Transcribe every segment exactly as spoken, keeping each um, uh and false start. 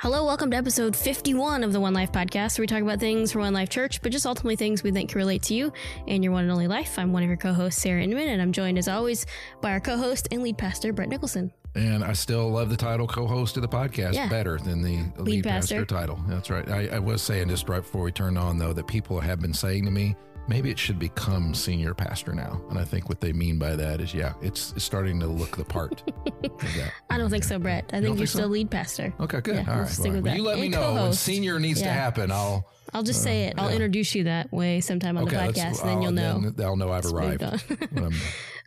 Hello, welcome to episode fifty-one of the One Life Podcast, where we talk about things from One Life Church, but just ultimately things we think can relate to you and your one and only life. I'm one of your co-hosts, Sarah Inman, and I'm joined as always by our co-host and lead pastor, Brett Nicholson. And I still love the title co-host of the podcast yeah. better than the lead, lead pastor. pastor title. That's right. I, I was saying just right before we turned on, though, that people have been saying to me, maybe it should become senior pastor now. And I think what they mean by that is, yeah, it's, it's starting to look the part. that, I don't think so, Brett. I you think you're think still so? lead pastor. Okay, good. Yeah, All we'll right. Well, well, you let and me know when senior needs yeah. to happen. I'll I'll just uh, say it. I'll yeah. introduce you that way sometime on okay, the podcast, and then I'll, you'll know. Then I'll know I've it's arrived.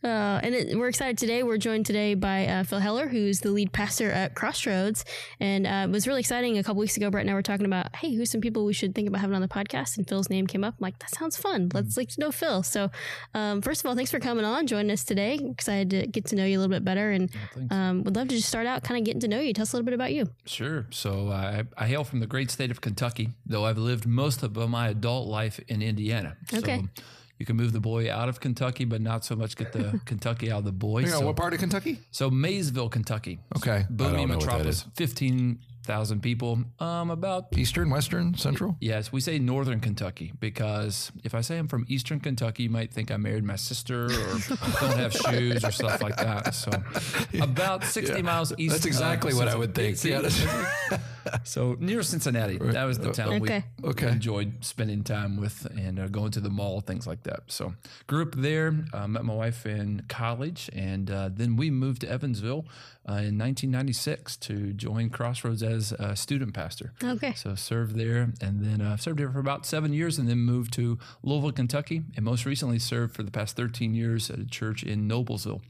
Uh, and it, we're excited today. We're joined today by uh, Phil Heller, who's the lead pastor at Crossroads. And uh, it was really exciting. A couple weeks ago, Brett and I were talking about, hey, who's some people we should think about having on the podcast? And Phil's name came up. I'm like, that sounds fun. Let's like to know Phil. So um, first of all, thanks for coming on, joining us today. Excited to get to know you a little bit better. And well, um, would love to just start out kind of getting to know you. Tell us a little bit about you. Sure. So uh, I, I hail from the great state of Kentucky, though I've lived most of my adult life in Indiana. Okay. So, you can move the boy out of Kentucky, but not so much get the Kentucky out of the boy. Yeah, so, what part of Kentucky? So Maysville, Kentucky. Okay. Booming metropolis, fifteen thousand people. Um, about Eastern, Western, Central? Yes. We say Northern Kentucky because if I say I'm from Eastern Kentucky, you might think I married my sister or don't have shoes or stuff like that. So about sixty yeah. miles east. That's exactly uh, what I would think. Yeah. So near Cincinnati, that was the town okay. we okay. enjoyed spending time with and uh, going to the mall, things like that. So grew up there, uh, met my wife in college, and uh, then we moved to Evansville uh, in nineteen ninety-six to join Crossroads as a student pastor. Okay. So served there, and then uh, served there for about seven years, and then moved to Louisville, Kentucky, and most recently served for the past thirteen years at a church in Noblesville,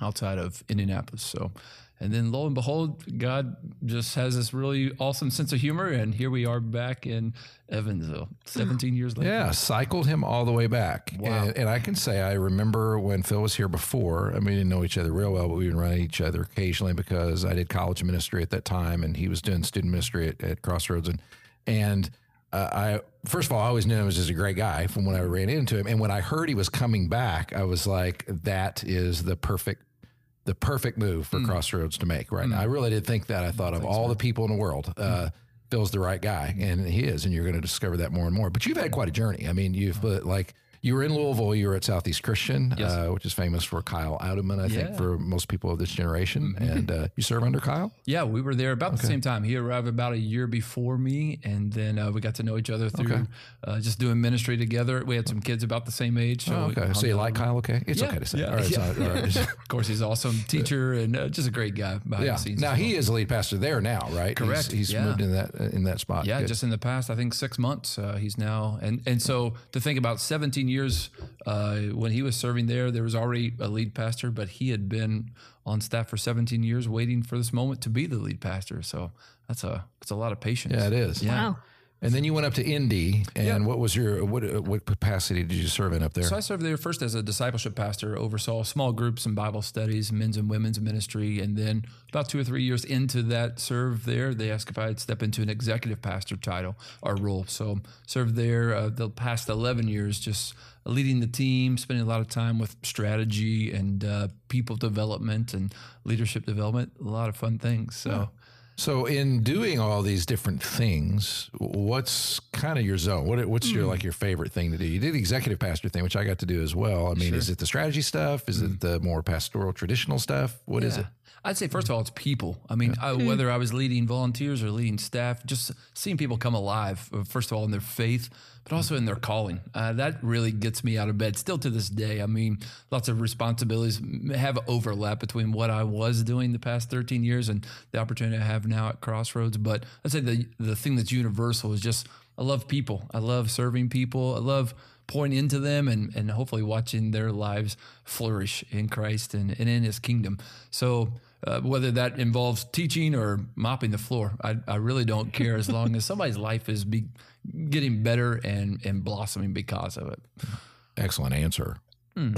outside of Indianapolis. So. And then lo and behold, God just has this really awesome sense of humor. And here we are back in Evansville, seventeen years later. Yeah, cycled him all the way back. Wow. And, and I can say I remember when Phil was here before, I mean, we didn't know each other real well, but we would run into each other occasionally because I did college ministry at that time. And he was doing student ministry at, at Crossroads. And, and uh, I, first of all, I always knew him as just a great guy from when I ran into him. And when I heard he was coming back, I was like, that is the perfect the perfect move for mm. Crossroads to make right mm. now. I really did think that. I thought Thanks, of all man. the people in the world, uh, Phil's the right guy, and he is, and you're going to discover that more and more. But you've had quite a journey. I mean, you've put, like, you were in Louisville, you were at Southeast Christian, yes. uh, which is famous for Kyle Ademann, I yeah. think, for most people of this generation. Mm-hmm. And uh, you serve under Kyle? Yeah, we were there about okay. the same time. He arrived about a year before me, and then uh, we got to know each other through okay. uh, just doing ministry together. We had some kids about the same age. So, oh, okay. so you like Kyle, okay? It's yeah. okay to say. Yeah. All right, yeah. so, all right. Of course, he's an awesome teacher and uh, just a great guy behind yeah. the scenes. Now, he well. is the lead pastor there now, right? Correct. He's, he's yeah. moved in that uh, in that spot. Yeah, Good. just in the past, I think, six months. Uh, he's now, and, and so to think about seventeen years, years uh, when he was serving there, there was already a lead pastor, but he had been on staff for seventeen years waiting for this moment to be the lead pastor. So that's a that's a lot of patience. Yeah, it is. Yeah. Wow. And then you went up to Indy, and yeah. what was your what what capacity did you serve in up there? So I served there first as a discipleship pastor, oversaw small groups and Bible studies, men's and women's ministry, and then about two or three years into that serve there, they asked if I'd step into an executive pastor title or role. So served there uh, the past eleven years, just leading the team, spending a lot of time with strategy and uh, people development and leadership development, a lot of fun things. So. Yeah. So in doing all these different things, what's kind of your zone? What What's your, like, your favorite thing to do? You did the executive pastor thing, which I got to do as well. I mean, sure. is it the strategy stuff? Is mm-hmm. it the more pastoral traditional stuff? What yeah. is it? I'd say, first of all, it's people. I mean, yeah. I, whether I was leading volunteers or leading staff, just seeing people come alive, first of all, in their faith, but also in their calling. Uh, that really gets me out of bed still to this day. I mean, lots of responsibilities have overlap between what I was doing the past thirteen years and the opportunity I have now at Crossroads. But I'd say the, the thing that's universal is just I love people. I love serving people. I love pointing into them and, and hopefully watching their lives flourish in Christ and, and in his kingdom. So uh, whether that involves teaching or mopping the floor, I, I really don't care as long as somebody's life is be, getting better and, and blossoming because of it. Excellent answer. Mm.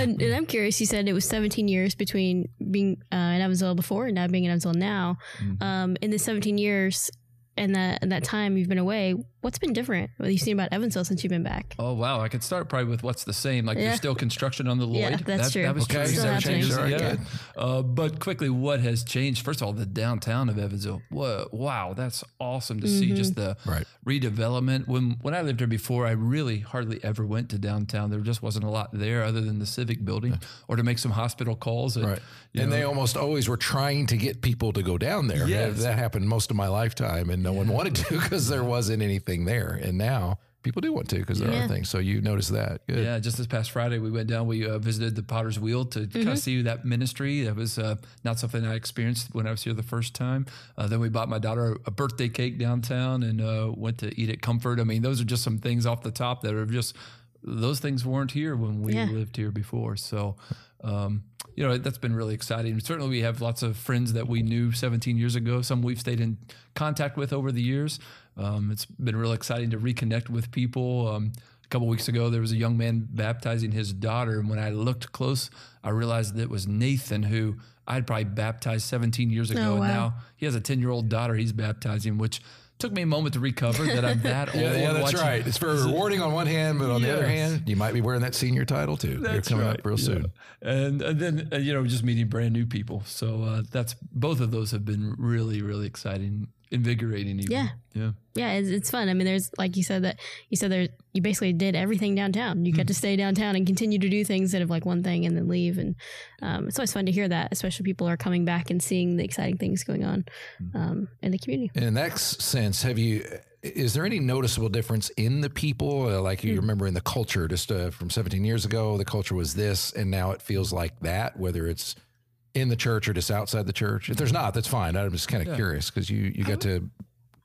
and, and I'm curious, you said it was seventeen years between being uh, in Evansville before and now being in Evansville now. Mm-hmm. Um, in the seventeen years and that, and that time you've been away, what's been different? What have you seen about Evansville since you've been back? Oh, wow. I could start probably with what's the same. Like yeah. there's still construction on the Lloyd. Yeah, that's that, true. That was okay. Still happening. Sure, yeah. yeah. Uh, but quickly, what has changed? First of all, the downtown of Evansville. Whoa, wow, that's awesome to mm-hmm. see just the right. redevelopment. When when I lived here before, I really hardly ever went to downtown. There just wasn't a lot there other than the civic building yeah. or to make some hospital calls. And, right. you and know, they almost always were trying to get people to go down there. Yes. That, that happened most of my lifetime, and no yeah. one wanted to because there wasn't anything there. And now people do want to because there yeah. are things. So you notice that. Good. Yeah. Just this past Friday, we went down, we uh, visited the Potter's Wheel to mm-hmm. kind of see that ministry. That was uh, not something I experienced when I was here the first time. Uh, then we bought my daughter a birthday cake downtown and uh, went to eat at Comfort. I mean, those are just some things off the top that are just, those things weren't here when we yeah. lived here before. So, um, you know, that's been really exciting. Certainly we have lots of friends that we knew seventeen years ago, some we've stayed in contact with over the years. Um, it's been really exciting to reconnect with people. Um, a couple of weeks ago, there was a young man baptizing his daughter. And when I looked close, I realized that it was Nathan, who I'd probably baptized seventeen years ago. Oh, wow. And now he has a ten-year-old daughter he's baptizing, which took me a moment to recover that I'm that old. Yeah, yeah, that's watching. Right. It's very rewarding on one hand, but on yes. the other hand, you might be wearing that senior title too. That's You're coming right. up real yeah. soon. And, and then, uh, you know, just meeting brand new people. So uh, that's both of those have been really, really exciting, invigorating even. Yeah. Yeah. Yeah, it's, it's fun. I mean, there's, like you said, that you said there, you basically did everything downtown. You mm. got to stay downtown and continue to do things that have like one thing and then leave. And um, it's always fun to hear that, especially people are coming back and seeing the exciting things going on um, in the community. And in that sense, have you, is there any noticeable difference in the people? Uh, like you mm. remember in the culture, just uh, from seventeen years ago, the culture was this, and now it feels like that, whether it's in the church or just outside the church. If there's not, that's fine. I'm just kind of yeah. curious because you, you got would- to...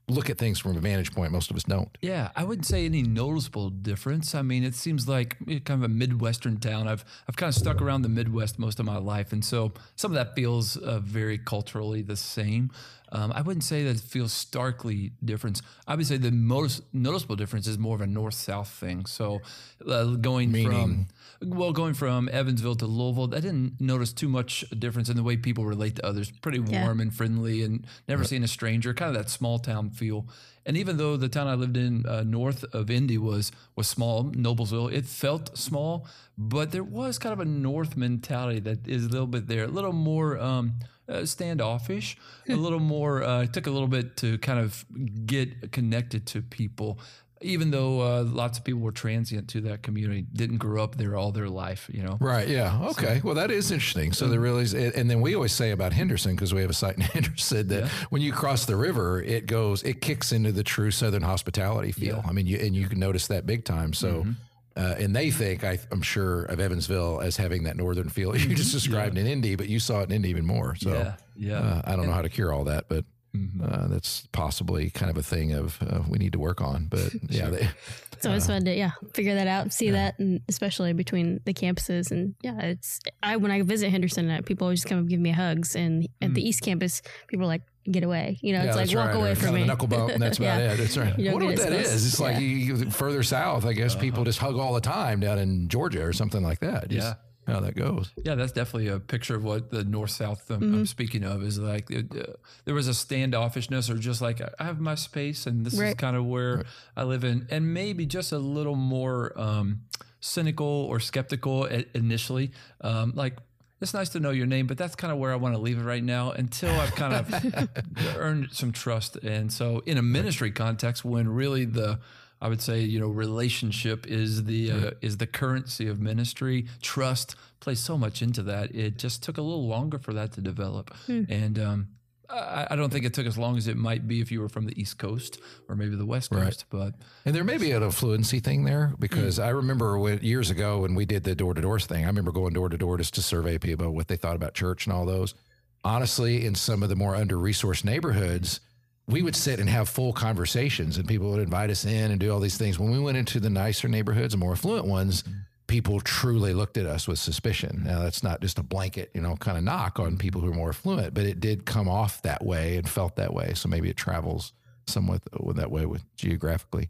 look at things from a vantage point most of us don't. Yeah, I wouldn't say any noticeable difference. I mean, it seems like kind of a Midwestern town. I've I've kind of stuck around the Midwest most of my life, and so some of that feels uh, very culturally the same. Um, I wouldn't say that it feels starkly different. I would say the most noticeable difference is more of a north-south thing. So uh, going Meaning? from well, going from Evansville to Louisville, I didn't notice too much difference in the way people relate to others. Pretty warm yeah. and friendly, and never right. seen a stranger. Kind of that small town feel. And even though the town I lived in uh, north of Indy was was small, Noblesville, it felt small, but there was kind of a north mentality that is a little bit there, a little more um, uh, standoffish, a little more, uh, it took a little bit to kind of get connected to people, even though uh, lots of people were transient to that community, didn't grow up there all their life, you know? Right, yeah, okay. So, well, that is interesting. So there really is, and then we always say about Henderson, because we have a site in Henderson, that yeah. when you cross the river, it goes, it kicks into the true Southern hospitality feel. Yeah. I mean, you, and you can notice that big time, so... Mm-hmm. Uh, and they think, I, I'm sure, of Evansville as having that northern feel you just described yeah. in Indy, but you saw it in Indy even more. So yeah, yeah. Uh, I don't and know how to cure all that, but mm-hmm. uh, that's possibly kind of a thing of uh, we need to work on. But sure. yeah, they, it's always uh, fun to yeah figure that out, see yeah. that, and especially between the campuses. And yeah, it's I when I visit Henderson, people always come and give me hugs, and at mm. the East Campus, people are like, get away. You know, yeah, it's like, walk right. away from me. Knuckle bump, and that's about yeah. it. That's right. You know what that is? is. It's yeah. like you, further south, I guess uh-huh. people just hug all the time down in Georgia or something like that. Just, yeah. How that goes. Yeah, that's definitely a picture of what the north-south I'm, mm-hmm. I'm speaking of is like uh, there was a standoffishness or just like I have my space and this right. is kind of where right. I live in. And maybe just a little more um, cynical or skeptical initially. Um, like, it's nice to know your name, but that's kind of where I want to leave it right now until I've kind of earned some trust. And so in a ministry context, when really the, I would say, you know, relationship is the uh, is the currency of ministry, trust plays so much into that. It just took a little longer for that to develop. Hmm. And um, I, I don't think it took as long as it might be if you were from the East Coast or maybe the West Coast. Right. But And there may be an affluency thing there because mm. I remember when, years ago when we did the door-to-door thing, I remember going door-to-door just to survey people about what they thought about church and all those. Honestly, in some of the more under-resourced neighborhoods, we would sit and have full conversations and people would invite us in and do all these things. When we went into the nicer neighborhoods and more affluent ones, mm. people truly looked at us with suspicion. Now, that's not just a blanket, you know, kind of knock on people who are more affluent, but it did come off that way and felt that way. So maybe it travels somewhat that way with geographically.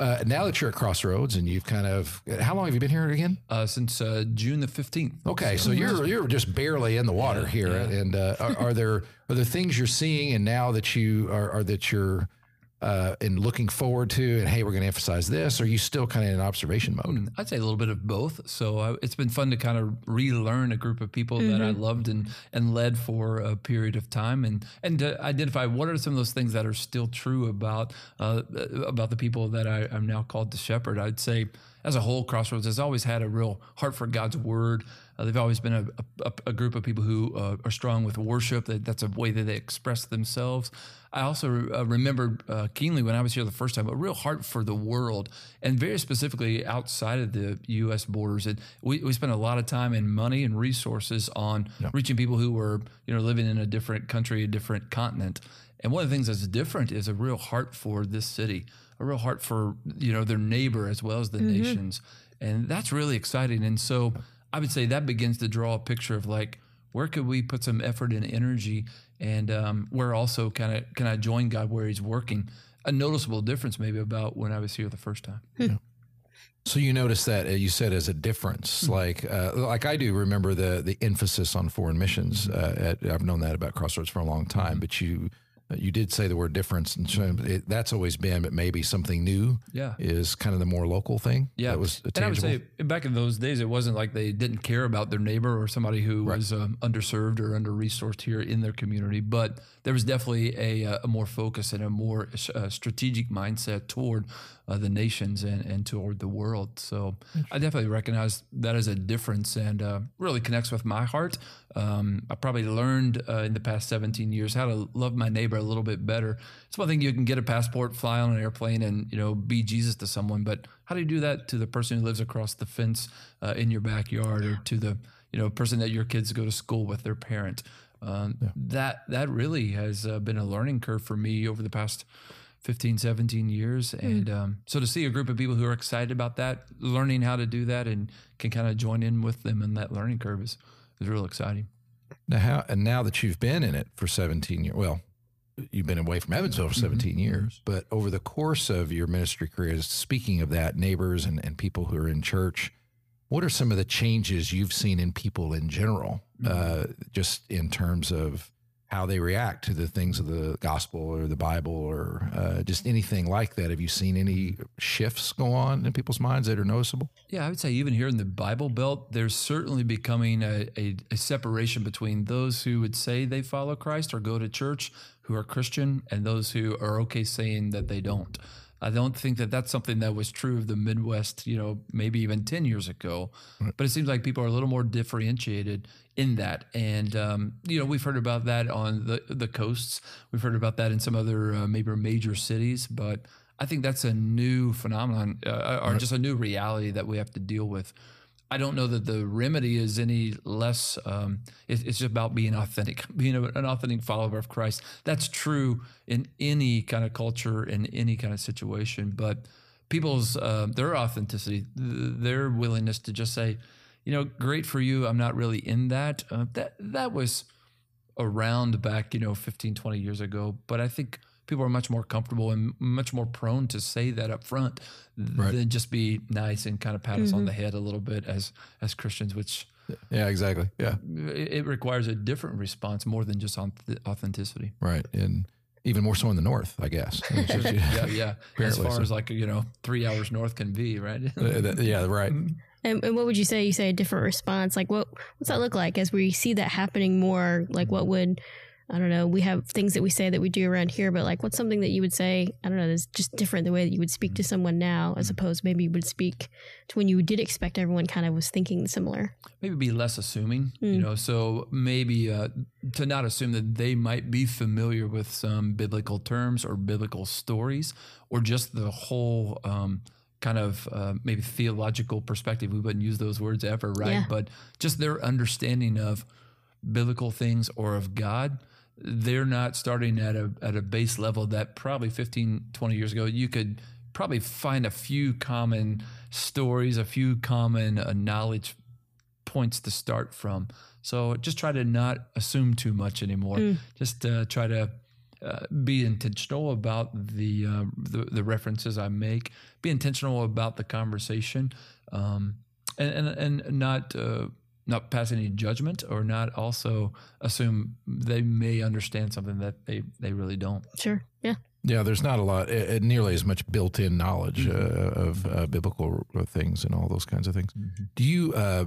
Uh, now that you're at Crossroads and you've kind of, how long have you been here again? Uh, since uh, June the fifteenth. Okay, so you're you're just barely in the water yeah, here. Yeah. And uh, are, are there are there things you're seeing? And now that you are, are that you're uh, and looking forward to, and hey, we're going to emphasize this? Or are you still kind of in observation mode? I'd say a little bit of both. So I, it's been fun to kind of relearn a group of people mm-hmm. that I loved and, and led for a period of time, and, and to identify what are some of those things that are still true about uh, about the people that I, I'm now called to shepherd. I'd say as a whole, Crossroads has always had a real heart for God's word. Uh, they've always been a, a, a group of people who uh, are strong with worship. That, that's a way that they express themselves. I also uh, remember uh, keenly when I was here the first time, a real heart for the world, and very specifically outside of the U S borders. And we, we spent a lot of time and money and resources on yeah. reaching people who were, you know, living in a different country, a different continent. And one of the things that's different is a real heart for this city, a real heart for, you know, their neighbor as well as the mm-hmm. nations. And that's really exciting. And so I would say that begins to draw a picture of like, where could we put some effort and energy, and um, where also kind of can I join God where he's working? A noticeable difference maybe about when I was here the first time. Hmm. You know? So you notice that, uh, you said, as a difference, mm-hmm. like uh, like I do remember the the emphasis on foreign missions. Uh, at, I've known that about Crossroads for a long time, but you you did say the word difference, and so it, that's always been, but maybe something new yeah. is kind of the more local thing. Yeah. That was and I would say back in those days, it wasn't like they didn't care about their neighbor or somebody who right. was um, underserved or under-resourced here in their community, but there was definitely a, a more focus and a more uh, strategic mindset toward uh, the nations and, and toward the world. So I definitely recognize that as a difference, and uh, really connects with my heart. Um, I probably learned uh, in the past seventeen years how to love my neighbor a little bit better. It's one thing you can get a passport, fly on an airplane, and, you know, be Jesus to someone, but how do you do that to the person who lives across the fence uh, in your backyard, or to the, you know, person that your kids go to school with, their parent? Um, yeah. That that really has uh, been a learning curve for me over the past fifteen, seventeen years. Mm. And um, so to see a group of people who are excited about that, learning how to do that, and can kind of join in with them in that learning curve is is real exciting. Now, how, and now that you've been in it for seventeen years, well, you've been away from Evansville for seventeen mm-hmm. years, but over the course of your ministry career, speaking of that, neighbors and, and people who are in church, what are some of the changes you've seen in people in general, mm-hmm. uh, just in terms of how they react to the things of the gospel or the Bible, or uh, just anything like that? Have you seen any shifts go on in people's minds that are noticeable? Yeah, I would say even here in the Bible Belt, there's certainly becoming a, a, a separation between those who would say they follow Christ or go to church, who are Christian, and those who are okay saying that they don't. I don't think that that's something that was true of the Midwest, you know, maybe even ten years ago, right. but it seems like people are a little more differentiated in that. And, um, you know, we've heard about that on the, the coasts. We've heard about that in some other uh, maybe major cities, but I think that's a new phenomenon uh, or right. just a new reality that we have to deal with. I don't know that the remedy is any less, um, it, it's just about being authentic, being a, an authentic follower of Christ. That's true in any kind of culture, in any kind of situation, but people's, uh, their authenticity, th- their willingness to just say, you know, great for you, I'm not really in that. Uh, that, that was around back, you know, fifteen, twenty years ago, but I think people are much more comfortable and much more prone to say that up front right. than just be nice and kind of pat mm-hmm. us on the head a little bit as as Christians, which yeah, exactly, yeah, it requires a different response more than just on th- authenticity, right? And even more so in the north, I guess. I mean, just, yeah, yeah. As far so. as like you know, three hours north can be, right? yeah, right. And, and what would you say? You say a different response. Like what? What's that look like as we see that happening more? Like mm-hmm. what would? I don't know, we have things that we say that we do around here, but like what's something that you would say, I don't know, that's just different the way that you would speak to someone now, as opposed maybe you would speak to when you did expect everyone kind of was thinking similar? Maybe be less assuming, mm. you know, so maybe uh, to not assume that they might be familiar with some biblical terms or biblical stories or just the whole um kind of uh, maybe theological perspective. We wouldn't use those words ever, right? Yeah. But just their understanding of biblical things or of God. They're not starting at a at a base level that probably fifteen, twenty years ago, you could probably find a few common stories, a few common uh, knowledge points to start from. So just try to not assume too much anymore. Mm. Just uh, try to uh, be intentional about the, uh, the the references I make, be intentional about the conversation, um, and, and, and not... Uh, not pass any judgment, or not also assume they may understand something that they, they really don't. Sure. Yeah. Yeah, there's not a lot, uh, nearly as much built-in knowledge uh, of uh, biblical things and all those kinds of things. Mm-hmm. Do you, uh,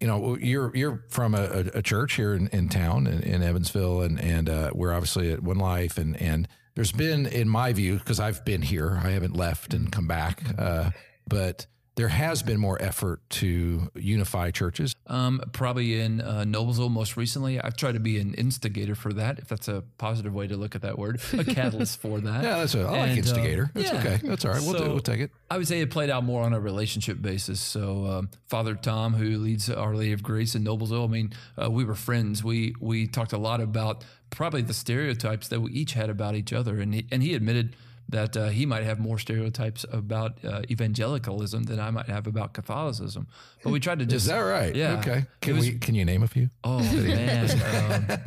you know, you're you're from a, a church here in, in town in, in Evansville, and and uh, we're obviously at One Life, and and there's been, in my view, because I've been here, I haven't left and come back, uh, but there has been more effort to unify churches. Um, probably in uh, Noblesville most recently. I've tried to be an instigator for that, if that's a positive way to look at that word, a catalyst for that. Yeah, that's what I and, like instigator. That's um, yeah. okay. That's all right. We'll, so, do, we'll take it. I would say it played out more on a relationship basis. So um, Father Tom, who leads Our Lady of Grace in Noblesville, I mean, uh, we were friends. We we talked a lot about probably the stereotypes that we each had about each other, and he, and he admitted that uh, he might have more stereotypes about uh, evangelicalism than I might have about Catholicism, but we tried to just— Is that right? Yeah. Okay. Can was, we? Can you name a few? Oh man, um,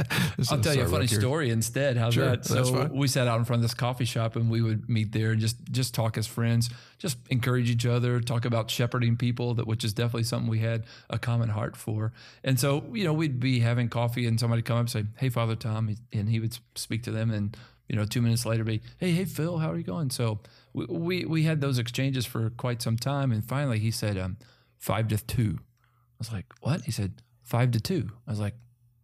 I'll tell you a funny right story instead. How's sure, that? So we sat out in front of this coffee shop, and we would meet there and just just talk as friends, just encourage each other, talk about shepherding people, that which is definitely something we had a common heart for. And so you know we'd be having coffee, and somebody come up and say, "Hey, Father Tom," and he would speak to them, and you know, two minutes later be, hey, hey, Phil, how are you going? So we, we, we had those exchanges for quite some time. And finally he said, um, five to two. I was like, what? He said, five to two. I was like,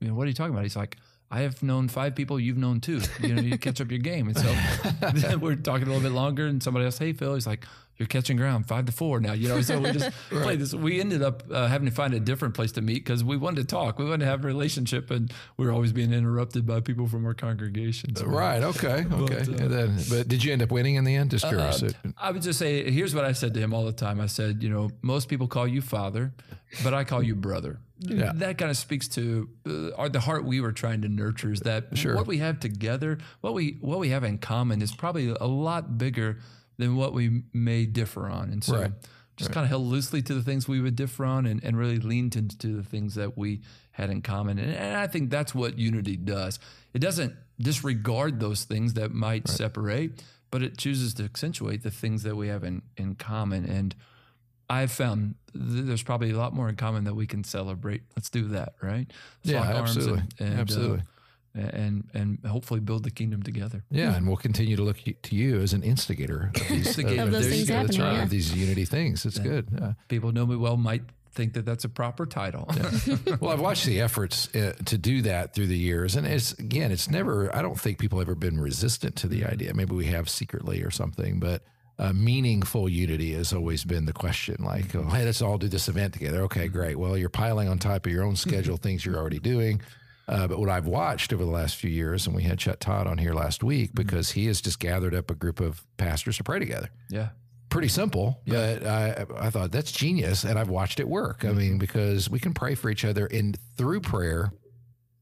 you know, what are you talking about? He's like, I have known five people, you've known two. You know, you catch up your game. And so we're talking a little bit longer, and somebody else, hey, Phil, he's like, you're catching ground, five to four now. You know, so we just right. played this. We ended up uh, having to find a different place to meet because we wanted to talk. We wanted to have a relationship, and we were always being interrupted by people from our congregations. So. Right, okay, okay. But, uh, then, but did you end up winning in the end? Just curious. Uh, I would just say, here's what I said to him all the time. I said, you know, most people call you father, but I call you brother. Yeah. That kind of speaks to uh, the heart we were trying to nurture, is that sure. what we have together, what we what we have in common is probably a lot bigger than what we may differ on. And so right. just right. kind of held loosely to the things we would differ on, and, and really leaned into the things that we had in common. And, and I think that's what unity does. It doesn't disregard those things that might right. separate, but it chooses to accentuate the things that we have in, in common. And I've found th- there's probably a lot more in common that we can celebrate. Let's do that, right? Let's yeah, absolutely. Arms and, and, absolutely. Uh, and and hopefully build the kingdom together. Yeah, and we'll continue to look to you as an instigator of these, of of those things happening, right, yeah. of these unity things. It's yeah. good. Yeah. People who know me well might think that that's a proper title. Yeah. Well, I've watched the efforts uh, to do that through the years, and it's again, it's never, I don't think people have ever been resistant to the idea. Maybe we have secretly or something, but Uh, meaningful unity has always been the question. Like, oh, hey, let's all do this event together. Okay, great. Well, you're piling on top of your own schedule things you're already doing. Uh, but what I've watched over the last few years, and we had Chet Todd on here last week because he has just gathered up a group of pastors to pray together. Yeah. Pretty simple, yeah. but I I thought that's genius, and I've watched it work. Mm-hmm. I mean, because we can pray for each other, and through prayer,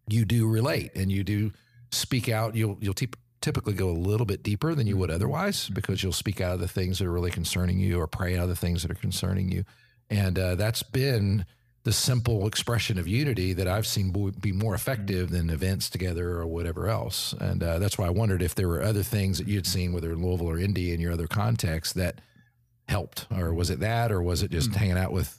you do relate and you do speak out. You'll, you'll keep typically go a little bit deeper than you would otherwise, because you'll speak out of the things that are really concerning you, or pray out of the things that are concerning you. And uh, that's been the simple expression of unity that I've seen be more effective than events together or whatever else. And uh, that's why I wondered if there were other things that you'd seen, whether in Louisville or Indy and your other contexts, that helped, or was it that, or was it just mm. hanging out with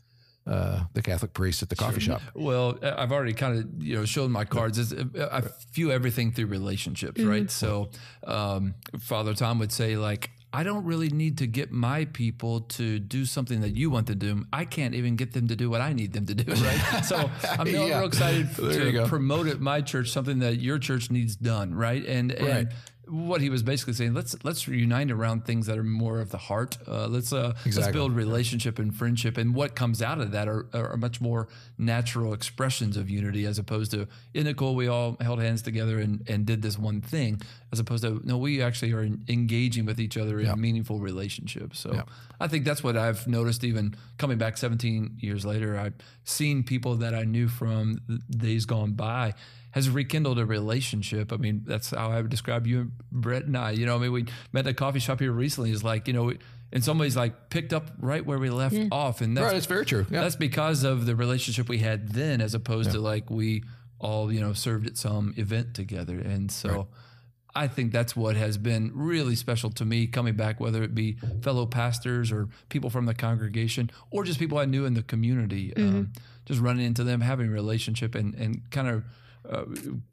Uh, the Catholic priest at the coffee sure. shop. Well, I've already kind of, you know, shown my cards. I view everything through relationships, mm-hmm. right? So um, Father Tom would say, like, I don't really need to get my people to do something that you want to do. I can't even get them to do what I need them to do, right? So I'm yeah. real excited to promote at my church something that your church needs done, right? And, right. and what he was basically saying, let's let's reunite around things that are more of the heart. Uh, let's uh, exactly. let's build relationship and friendship, and what comes out of that are, are much more natural expressions of unity, as opposed to, in a call, we all held hands together and, and did this one thing, as opposed to, no, we actually are in, engaging with each other in yeah. meaningful relationships. So yeah. I think that's what I've noticed, even coming back seventeen years later. I've seen people that I knew from days gone by has rekindled a relationship. I mean, that's how I would describe you and Brett and I. You know, I mean, we met at a coffee shop here recently. It's like, you know, in some ways, like, picked up right where we left yeah. off. And that's, right, that's very true. Yeah. That's because of the relationship we had then, as opposed yeah. to, like, we all, you know, served at some event together. And so right. I think that's what has been really special to me coming back, whether it be fellow pastors or people from the congregation or just people I knew in the community, mm-hmm. um, just running into them, having a relationship, and, and kind of uh,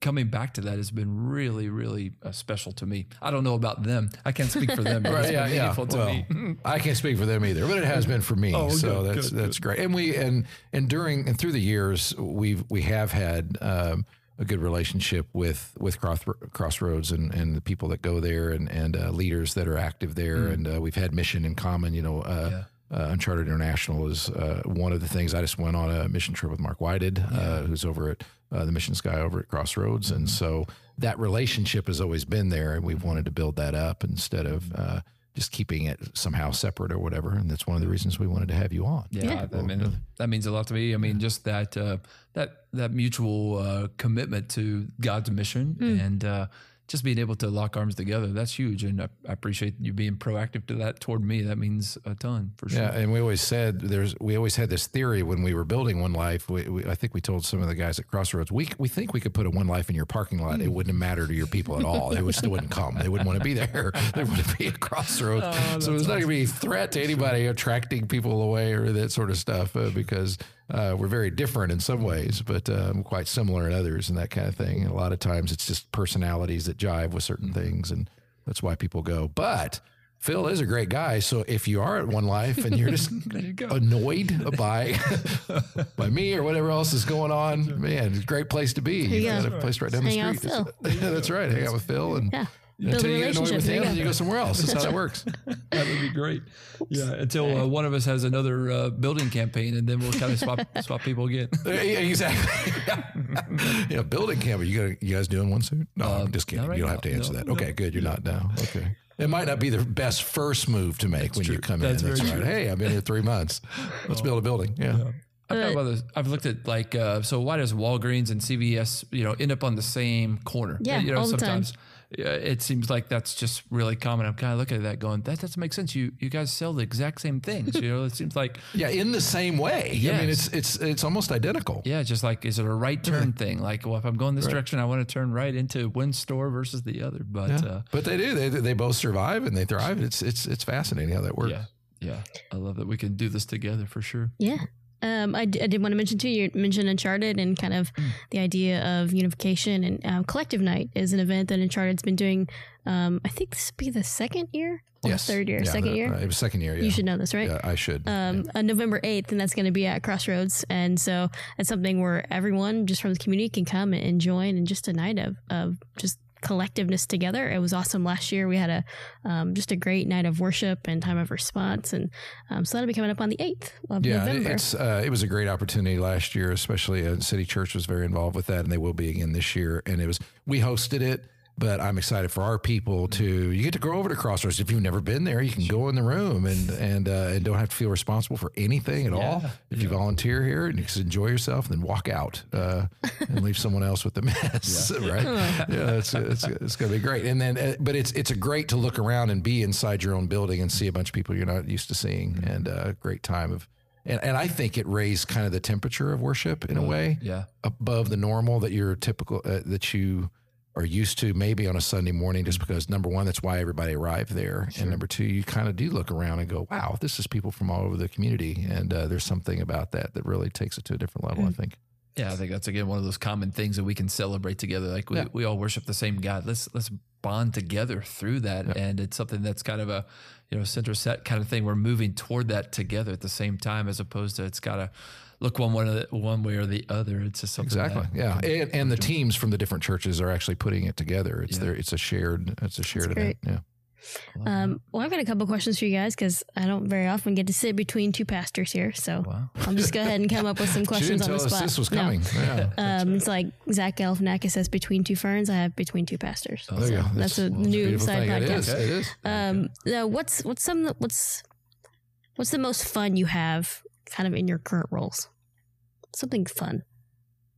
coming back to that has been really, really uh, special to me. I don't know about them. I can't speak for them. But right, it's yeah, been meaningful yeah. to well, me. I can't speak for them either, but it has been for me. Oh, so good, that's good, that's good. Great. And we and and during and through the years, we've we have had um, a good relationship with with cross, Crossroads and, and the people that go there and and uh, leaders that are active there, mm. and uh, we've had mission in common. You know. Uh, yeah. Uh, Uncharted International is uh, one of the things. I just went on a mission trip with Mark Whited, uh, yeah. who's over at uh, the missions guy over at Crossroads. Mm-hmm. And so that relationship has always been there, and we've wanted to build that up instead of uh, just keeping it somehow separate or whatever. And that's one of the reasons we wanted to have you on. Yeah, yeah. That, means, that means a lot to me. I mean, just that uh, that that mutual uh, commitment to God's mission mm. and uh just being able to lock arms together, that's huge. And I, I appreciate you being proactive to that toward me. That means a ton for sure. Yeah. And we always said there's, we always had this theory when we were building One Life. We, we, I think we told some of the guys at Crossroads, we, we think we could put a One Life in your parking lot. Mm. It wouldn't matter to your people at all. They would still wouldn't come. They wouldn't want to be there. They wouldn't be at Crossroads. Oh, so there's awesome. Not going to be a threat to anybody sure. attracting people away or that sort of stuff uh, because uh, we're very different in some ways, but um, quite similar in others and that kind of thing. And a lot of times it's just personalities that jive with certain things, and that's why people go. But Phil is a great guy, so if you are at One Life and you're just you annoyed by by me or whatever else is going on, sure. man, it's a great place to be. You got a place right down hang the street. That's right. Hang out with Phil and yeah. until you get annoyed with him, you go somewhere else. That's how that works. That would be great. Oops. Yeah, until uh, one of us has another uh, building campaign, and then we'll kind of swap swap people again. Yeah, exactly. Yeah. yeah, building campaign. You, you guys doing one soon? No, uh, I'm just kidding. Right you don't now. have to answer no, that. No. Okay, good. You're not now. Okay. It might not be the best first move to make that's when true. you come that's in. That's right. True. Hey, I've been here three months. Let's oh. build a building. Yeah. yeah. I've, others, I've looked at like, uh, so why does Walgreens and C V S, you know, end up on the same corner? Yeah, you know, all sometimes. The time. It seems like that's just really common. I'm kind of looking at that going, that doesn't make sense. You you guys sell the exact same things. You know, it seems like. Yeah, in the same way. Yes. I mean, it's it's it's almost identical. Yeah, just like, is it a right turn thing? Like, well, if I'm going this right. direction, I want to turn right into one store versus the other. But yeah. uh, but they do. They they both survive and they thrive. It's it's it's fascinating how that works. Yeah, yeah. I love that we can do this together for sure. Yeah. Um, I, d- I did want to mention too, you mentioned Uncharted and kind of mm. the idea of unification, and uh, Collective Night is an event that Uncharted's been doing. Um, I think this would be the second year or yes. third year, yeah, second the, year. Uh, it was second year. Yeah. You should know this, right? Yeah, I should. Um, yeah. uh, November eighth, and that's going to be at Crossroads. And so that's something where everyone just from the community can come and join, and just a night of, of just collectiveness together. It was awesome. Last year we had a um, just a great night of worship and time of response, and um, so that'll be coming up on the eighth of yeah, November. It's, uh, it was a great opportunity last year, especially uh, City Church was very involved with that, and they will be again this year. And it was we hosted it. But I'm excited for our people to, you get to go over to Crossroads. If you've never been there, you can go in the room and and, uh, and don't have to feel responsible for anything at yeah, all. If yeah. you volunteer here and you just enjoy yourself, then walk out uh, and leave someone else with the mess, yeah. right? Yeah, it's, it's, it's going to be great. And then, uh, but it's it's a great to look around and be inside your own building and see a bunch of people you're not used to seeing, mm-hmm. and a uh, great time of. And, and I think it raised kind of the temperature of worship in uh, a way, yeah. above the normal that you're typical uh, that you. Are used to maybe on a Sunday morning, just because number one, that's why everybody arrived there. Sure. And number two, you kind of do look around and go, wow, this is people from all over the community. And uh, there's something about that that really takes it to a different level, mm-hmm. I think. Yeah, I think that's, again, one of those common things that we can celebrate together. Like we, yeah. we all worship the same God. Let's let's bond together through that. Yeah. And it's something that's kind of a, you know, center set kind of thing. We're moving toward that together at the same time, as opposed to it's got to look one way, one way or the other. It's just something. Exactly. That yeah. Can, and and the teams from the different churches are actually putting it together. It's yeah. their, it's a shared, it's a shared event. Yeah. Um, well, I've got a couple of questions for you guys, because I don't very often get to sit between two pastors here. So wow. I'll just go ahead and come up with some questions on the spot. She didn't tell us this was coming. No. Yeah. Um, it's like Zach Galifianakis says, between two ferns. I have between two pastors. Oh, so there you go. That's, that's a well, new that's a side thing. podcast. It is. It is. Um, now what's what's some what's what's the most fun you have kind of in your current roles? Something fun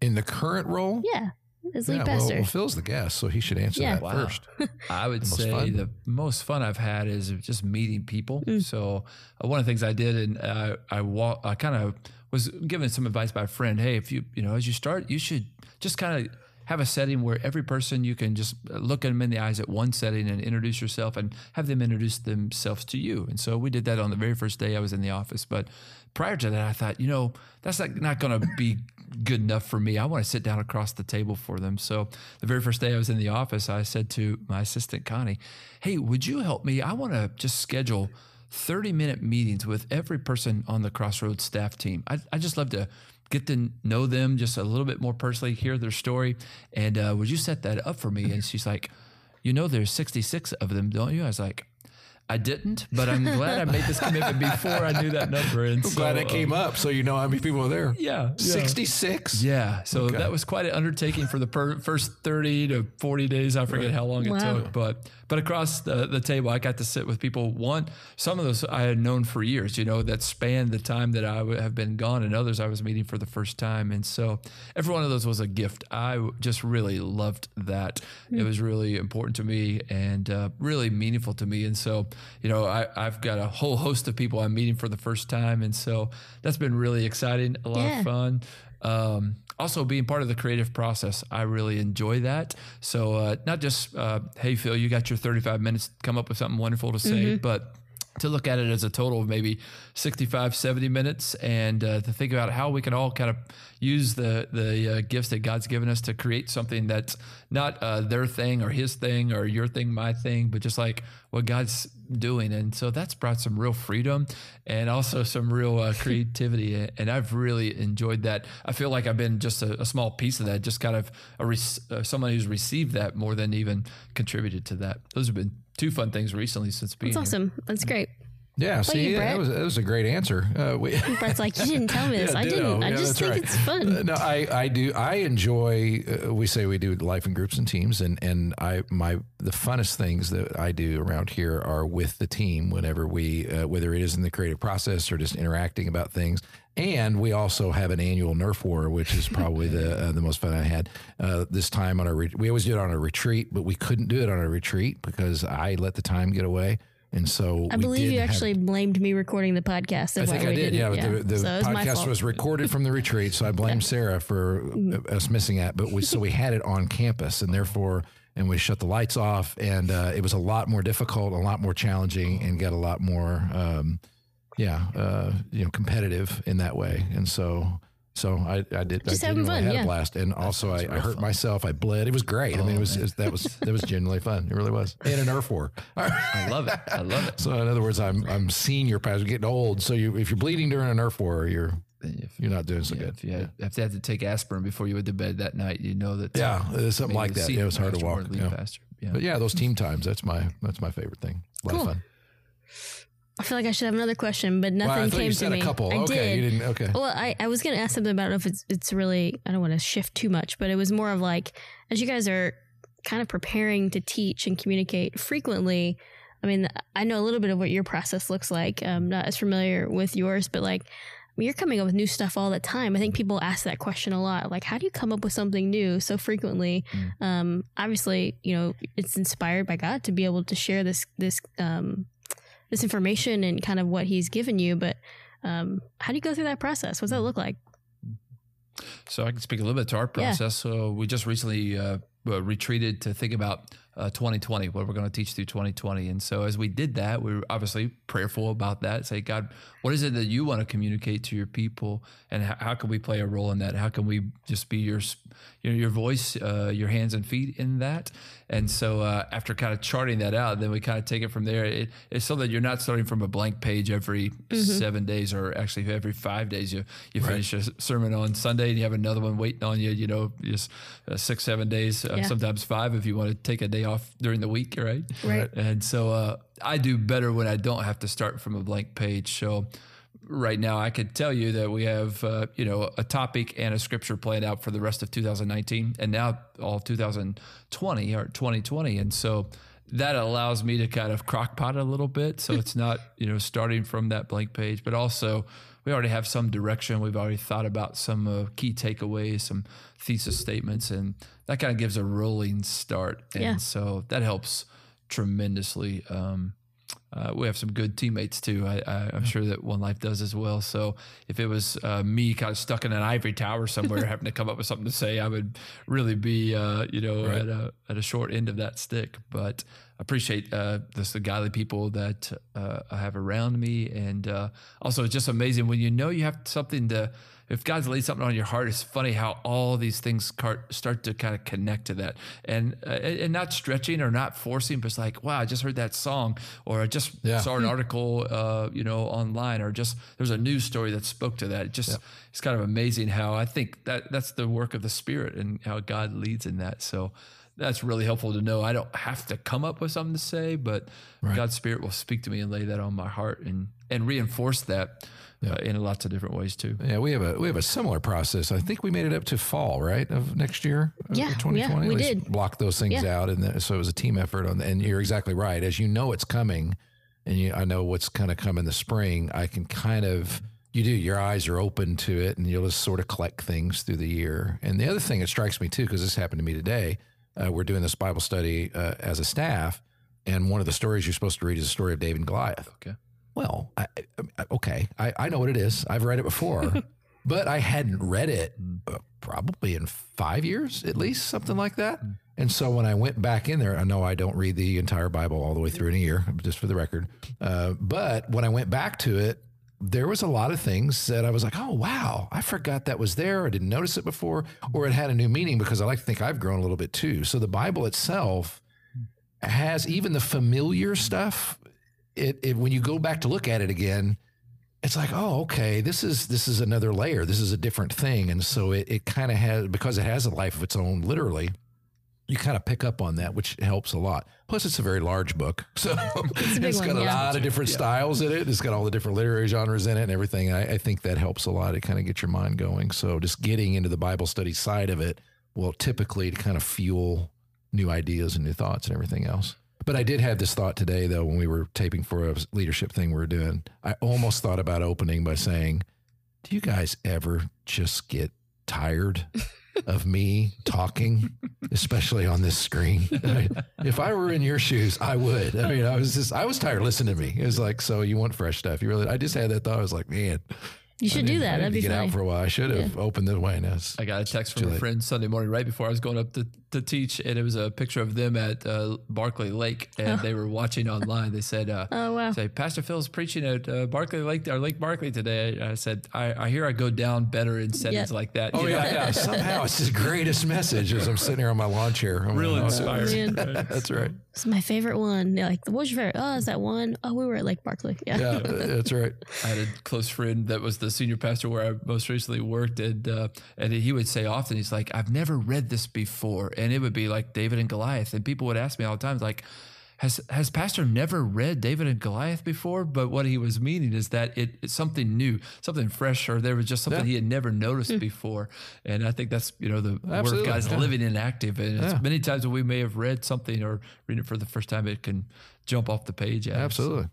in the current role? Yeah. As lead yeah, pastor. Well, well, Phil's the guest, so he should answer yeah. that wow. first. I would the say fun. the most fun I've had is just meeting people. Mm. So uh, one of the things I did, and uh, I walk, I kind of was given some advice by a friend. Hey, if you, you know, as you start, you should just kind of have a setting where every person, you can just look at them in the eyes at one setting and introduce yourself and have them introduce themselves to you. And so we did that on the very first day I was in the office. But prior to that, I thought, you know, that's not, not going to be good enough for me. I want to sit down across the table for them. So the very first day I was in the office, I said to my assistant, Connie, hey, would you help me? I want to just schedule thirty minute meetings with every person on the Crossroads staff team. I, I just love to get to know them just a little bit more personally, hear their story. And uh, would you set that up for me? And she's like, you know, there's sixty-six of them, don't you? I was like, I didn't, but I'm glad I made this commitment before I knew that number. And I'm so, glad it came um, up, so you know how many people are there. Yeah. sixty-six? Yeah. yeah. So okay. That was quite an undertaking for the per- first thirty to forty days. I forget right. how long wow. it took. But but across the, the table, I got to sit with people. One, some of those I had known for years, you know, that spanned the time that I w- have been gone, and others I was meeting for the first time. And so every one of those was a gift. I just really loved that. Mm. It was really important to me and uh, really meaningful to me. And so, you know, I, I've got a whole host of people I'm meeting for the first time. And so that's been really exciting, a lot yeah. of fun. Um, also being part of the creative process, I really enjoy that. So uh, not just, uh, hey, Phil, you got your thirty-five minutes, come up with something wonderful to say, mm-hmm. but to look at it as a total of maybe sixty-five, seventy minutes and uh, to think about how we can all kind of use the the uh, gifts that God's given us to create something that's not uh, their thing or his thing or your thing, my thing, but just like what God's doing. And so that's brought some real freedom and also some real uh, creativity. And I've really enjoyed that. I feel like I've been just a, a small piece of that, just kind of a re- uh, someone who's received that more than even contributed to that. Those have been two fun things recently since being That's awesome. Here. That's great. Yeah, what see, you, that, was, that was a great answer. Uh, we, Brett's like, you didn't tell me this. Yeah, I didn't. Yeah, I just think right. it's fun. Uh, no, I, I do. I enjoy, uh, we say we do life in groups and teams, and, and I my the funnest things that I do around here are with the team whenever we, uh, whether it is in the creative process or just interacting about things. And we also have an annual Nerf war, which is probably the uh, the most fun I had uh, this time. on our re- We always do it on a retreat, but we couldn't do it on a retreat because I let the time get away. And so I we believe did you actually have, blamed me recording the podcast. I think I did. Yeah, yeah. The, the so podcast was, was recorded from the retreat, so I blamed Sarah for us missing that. But we so we had it on campus, and therefore, and we shut the lights off, and uh, it was a lot more difficult, a lot more challenging, and got a lot more, um, yeah, uh, you know, competitive in that way. And so. So I, I did. Just I having fun, had yeah. a blast, and that also I, I hurt fun. myself. I bled. It was great. Oh, I mean, it was, it was that was that was genuinely fun. It really was. And an Nerf war. I love it. I love it. So in other words, I'm I'm senior pastor, getting old. So you, if you're bleeding during a Nerf war, you're if, you're not doing so yeah, good. If you had, yeah. if they had to take aspirin before you went to bed that night, you know that. Yeah, uh, something like that. Yeah, it was hard to walk. Yeah. Yeah. But yeah, those team times. That's my that's my favorite thing. A lot cool. of fun. I feel like I should have another question, but nothing wow, I came you to said me. A couple. I okay, did. You didn't, okay. Well, I, I was going to ask something about if it's it's really, I don't want to shift too much, but it was more of like, as you guys are kind of preparing to teach and communicate frequently, I mean, I know a little bit of what your process looks like. I'm not as familiar with yours, but like, you're coming up with new stuff all the time. I think people ask that question a lot. Like, how do you come up with something new so frequently? Mm. Um, obviously, you know, it's inspired by God to be able to share this, this, um, this information and kind of what he's given you, but um, how do you go through that process? What does that look like? So I can speak a little bit to our process. Yeah. So we just recently uh, retreated to think about uh, twenty twenty, what we're going to teach through twenty twenty. And so as we did that, we were obviously prayerful about that. Say, God, what is it that you want to communicate to your people? And how, how can we play a role in that? How can we just be your, you know, your voice, uh, your hands and feet in that? And so uh, after kind of charting that out, then we kind of take it from there. It, it's so that you're not starting from a blank page every mm-hmm. seven days or actually every five days. You, you right. finish a sermon on Sunday and you have another one waiting on you, you know, just uh, six, seven days, uh, yeah. sometimes five if you want to take a day off during the week, right? Right. And so uh, I do better when I don't have to start from a blank page. So right now I could tell you that we have, uh, you know, a topic and a scripture planned out for the rest of two thousand nineteen and now all two thousand twenty or twenty twenty. And so that allows me to kind of crockpot a little bit. So it's not, you know, starting from that blank page, but also we already have some direction. We've already thought about some uh, key takeaways, some thesis statements, and that kind of gives a rolling start. And yeah. so that helps tremendously. Um, uh, we have some good teammates too. I, I, I'm sure that One Life does as well. So if it was uh, me kind of stuck in an ivory tower somewhere, having to come up with something to say, I would really be, uh, you know, right. at a, at a short end of that stick. But I appreciate uh, this, the godly people that uh, I have around me. And uh, also it's just amazing when you know you have something to, if God's laid something on your heart, it's funny how all these things start to kind of connect to that. And uh, and not stretching or not forcing, but it's like, wow, I just heard that song, or I just yeah. saw an article, uh, you know, online, or just there's a news story that spoke to that. It just yeah. it's kind of amazing how I think that that's the work of the Spirit and how God leads in that. So that's really helpful to know. I don't have to come up with something to say, but right. God's Spirit will speak to me and lay that on my heart and, and reinforce that yeah. uh, in lots of different ways too. Yeah, we have a we have a similar process. I think we made it up to fall, right, of next year, yeah, twenty twenty. Yeah, we At least did block those things yeah. out, and the, so it was a team effort. On the, and you're exactly right. As you know, it's coming, and you, I know what's kind of come in the spring. I can kind of. You do. Your eyes are open to it, and you'll just sort of collect things through the year. And the other thing that strikes me, too, because this happened to me today, uh, we're doing this Bible study uh, as a staff, and one of the stories you're supposed to read is the story of David and Goliath. Okay. Well, I, I, okay, I, I know what it is. I've read it before, but I hadn't read it uh, probably in five years, at least, something like that. And so when I went back in there, I know I don't read the entire Bible all the way through in a year, just for the record. Uh, but when I went back to it, there was a lot of things that I was like, oh, wow, I forgot that was there. I didn't notice it before, or it had a new meaning, because I like to think I've grown a little bit too. So the Bible itself has even the familiar stuff. It, it when you go back to look at it again, it's like, oh, okay, this is, this is another layer. This is a different thing. And so it, it kind of has, because it has a life of its own, literally, you kind of pick up on that, which helps a lot. Plus, it's a very large book. So it's, it's got one, a yeah. lot of different yeah. styles in it. It's got all the different literary genres in it and everything. I, I think that helps a lot to kind of get your mind going. So just getting into the Bible study side of it will typically to kind of fuel new ideas and new thoughts and everything else. But I did have this thought today, though, when we were taping for a leadership thing we were doing. I almost thought about opening by saying, do you guys ever just get tired of me talking, especially on this screen? I mean, if I were in your shoes, I would. I mean, I was just, I was tired. Listen to me. It was like, so you want fresh stuff. You really, I just had that thought. I was like, man, you should do that. I That'd be get funny. Out for a while. I should have yeah. opened the way. Now I got a text from a friend Sunday morning, right before I was going up to, to teach. And it was a picture of them at uh, Barclay Lake. And oh. they were watching online. They said, uh, oh, wow. say, Pastor Phil's preaching at uh, Barclay Lake, or Lake Barkley today. And I said, I, I hear I go down better in settings yeah. like that. Oh, you yeah, know? yeah. Somehow it's the greatest message as I'm sitting here on my lawn chair. I'm really inspired. Right. That's right. It's my favorite one. They're like, what's your favorite? Oh, is that one? Oh, we were at Lake Barkley. Yeah, yeah that's right. I had a close friend that was the senior pastor where I most recently worked, and uh, and he would say often, he's like, I've never read this before. And it would be like David and Goliath. And people would ask me all the time, like, Has has Pastor never read David and Goliath before? But what he was meaning is that it, it's something new, something fresh, or there was just something yeah. he had never noticed before. And I think that's, you know, the Absolutely. Word of God's yeah. living and active. And yeah. it's many times when we may have read something or read it for the first time, it can jump off the page at Absolutely. Us.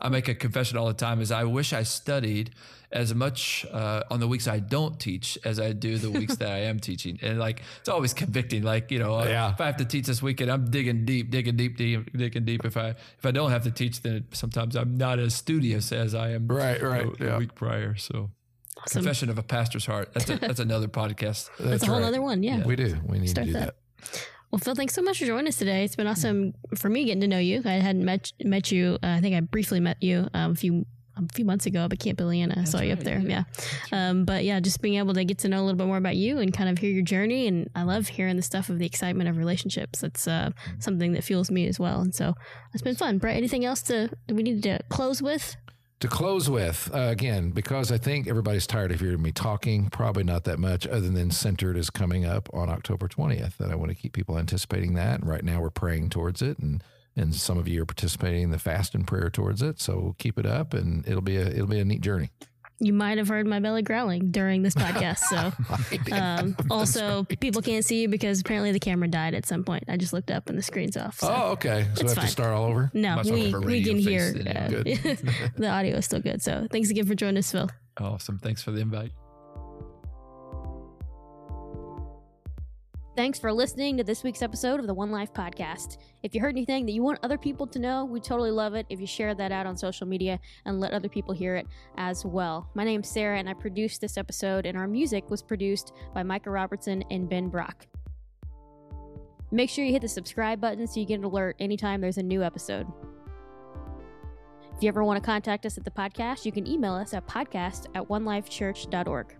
I make a confession all the time is I wish I studied as much uh, on the weeks I don't teach as I do the weeks that I am teaching. And like, it's always convicting. Like, you know, yeah. if I have to teach this weekend, I'm digging deep, digging deep, deep, digging deep. If I, if I don't have to teach, then sometimes I'm not as studious as I am right, right, you know, yeah. the week prior. So awesome. Confession of a Pastor's Heart. That's a, that's another podcast. That's, that's a whole right. other one. Yeah. We do. We need Start to do that. that. Well, Phil, thanks so much for joining us today. It's been awesome for me getting to know you. I hadn't met met you. Uh, I think I briefly met you um, a few um, a few months ago up at Camp Ileana. I saw right, you up there. Yeah. yeah. Um, but yeah, just being able to get to know a little bit more about you and kind of hear your journey. And I love hearing the stuff of the excitement of relationships. That's uh, something that fuels me as well. And so it's been fun. Brett, anything else to we need to close with? To close with, uh, again, because I think everybody's tired of hearing me talking, probably not that much, other than Centered is coming up on October twentieth, and I want to keep people anticipating that. And right now we're praying towards it, and, and some of you are participating in the fast and prayer towards it, so keep it up, and it'll be a, it'll be a neat journey. You might have heard my belly growling during this podcast, so um, also right. people can't see you because apparently the camera died at some point. I just looked up and the screen's off. So oh, okay. So we have fine. To start all over? No, we, we can hear. Uh, the audio is still good. So thanks again for joining us, Phil. Awesome. Thanks for the invite. Thanks for listening to this week's episode of the One Life Podcast. If you heard anything that you want other people to know, we totally love it if you share that out on social media and let other people hear it as well. My name's Sarah, and I produced this episode, and our music was produced by Micah Robertson and Ben Brock. Make sure you hit the subscribe button so you get an alert anytime there's a new episode. If you ever want to contact us at the podcast, you can email us at podcast at one life church dot org.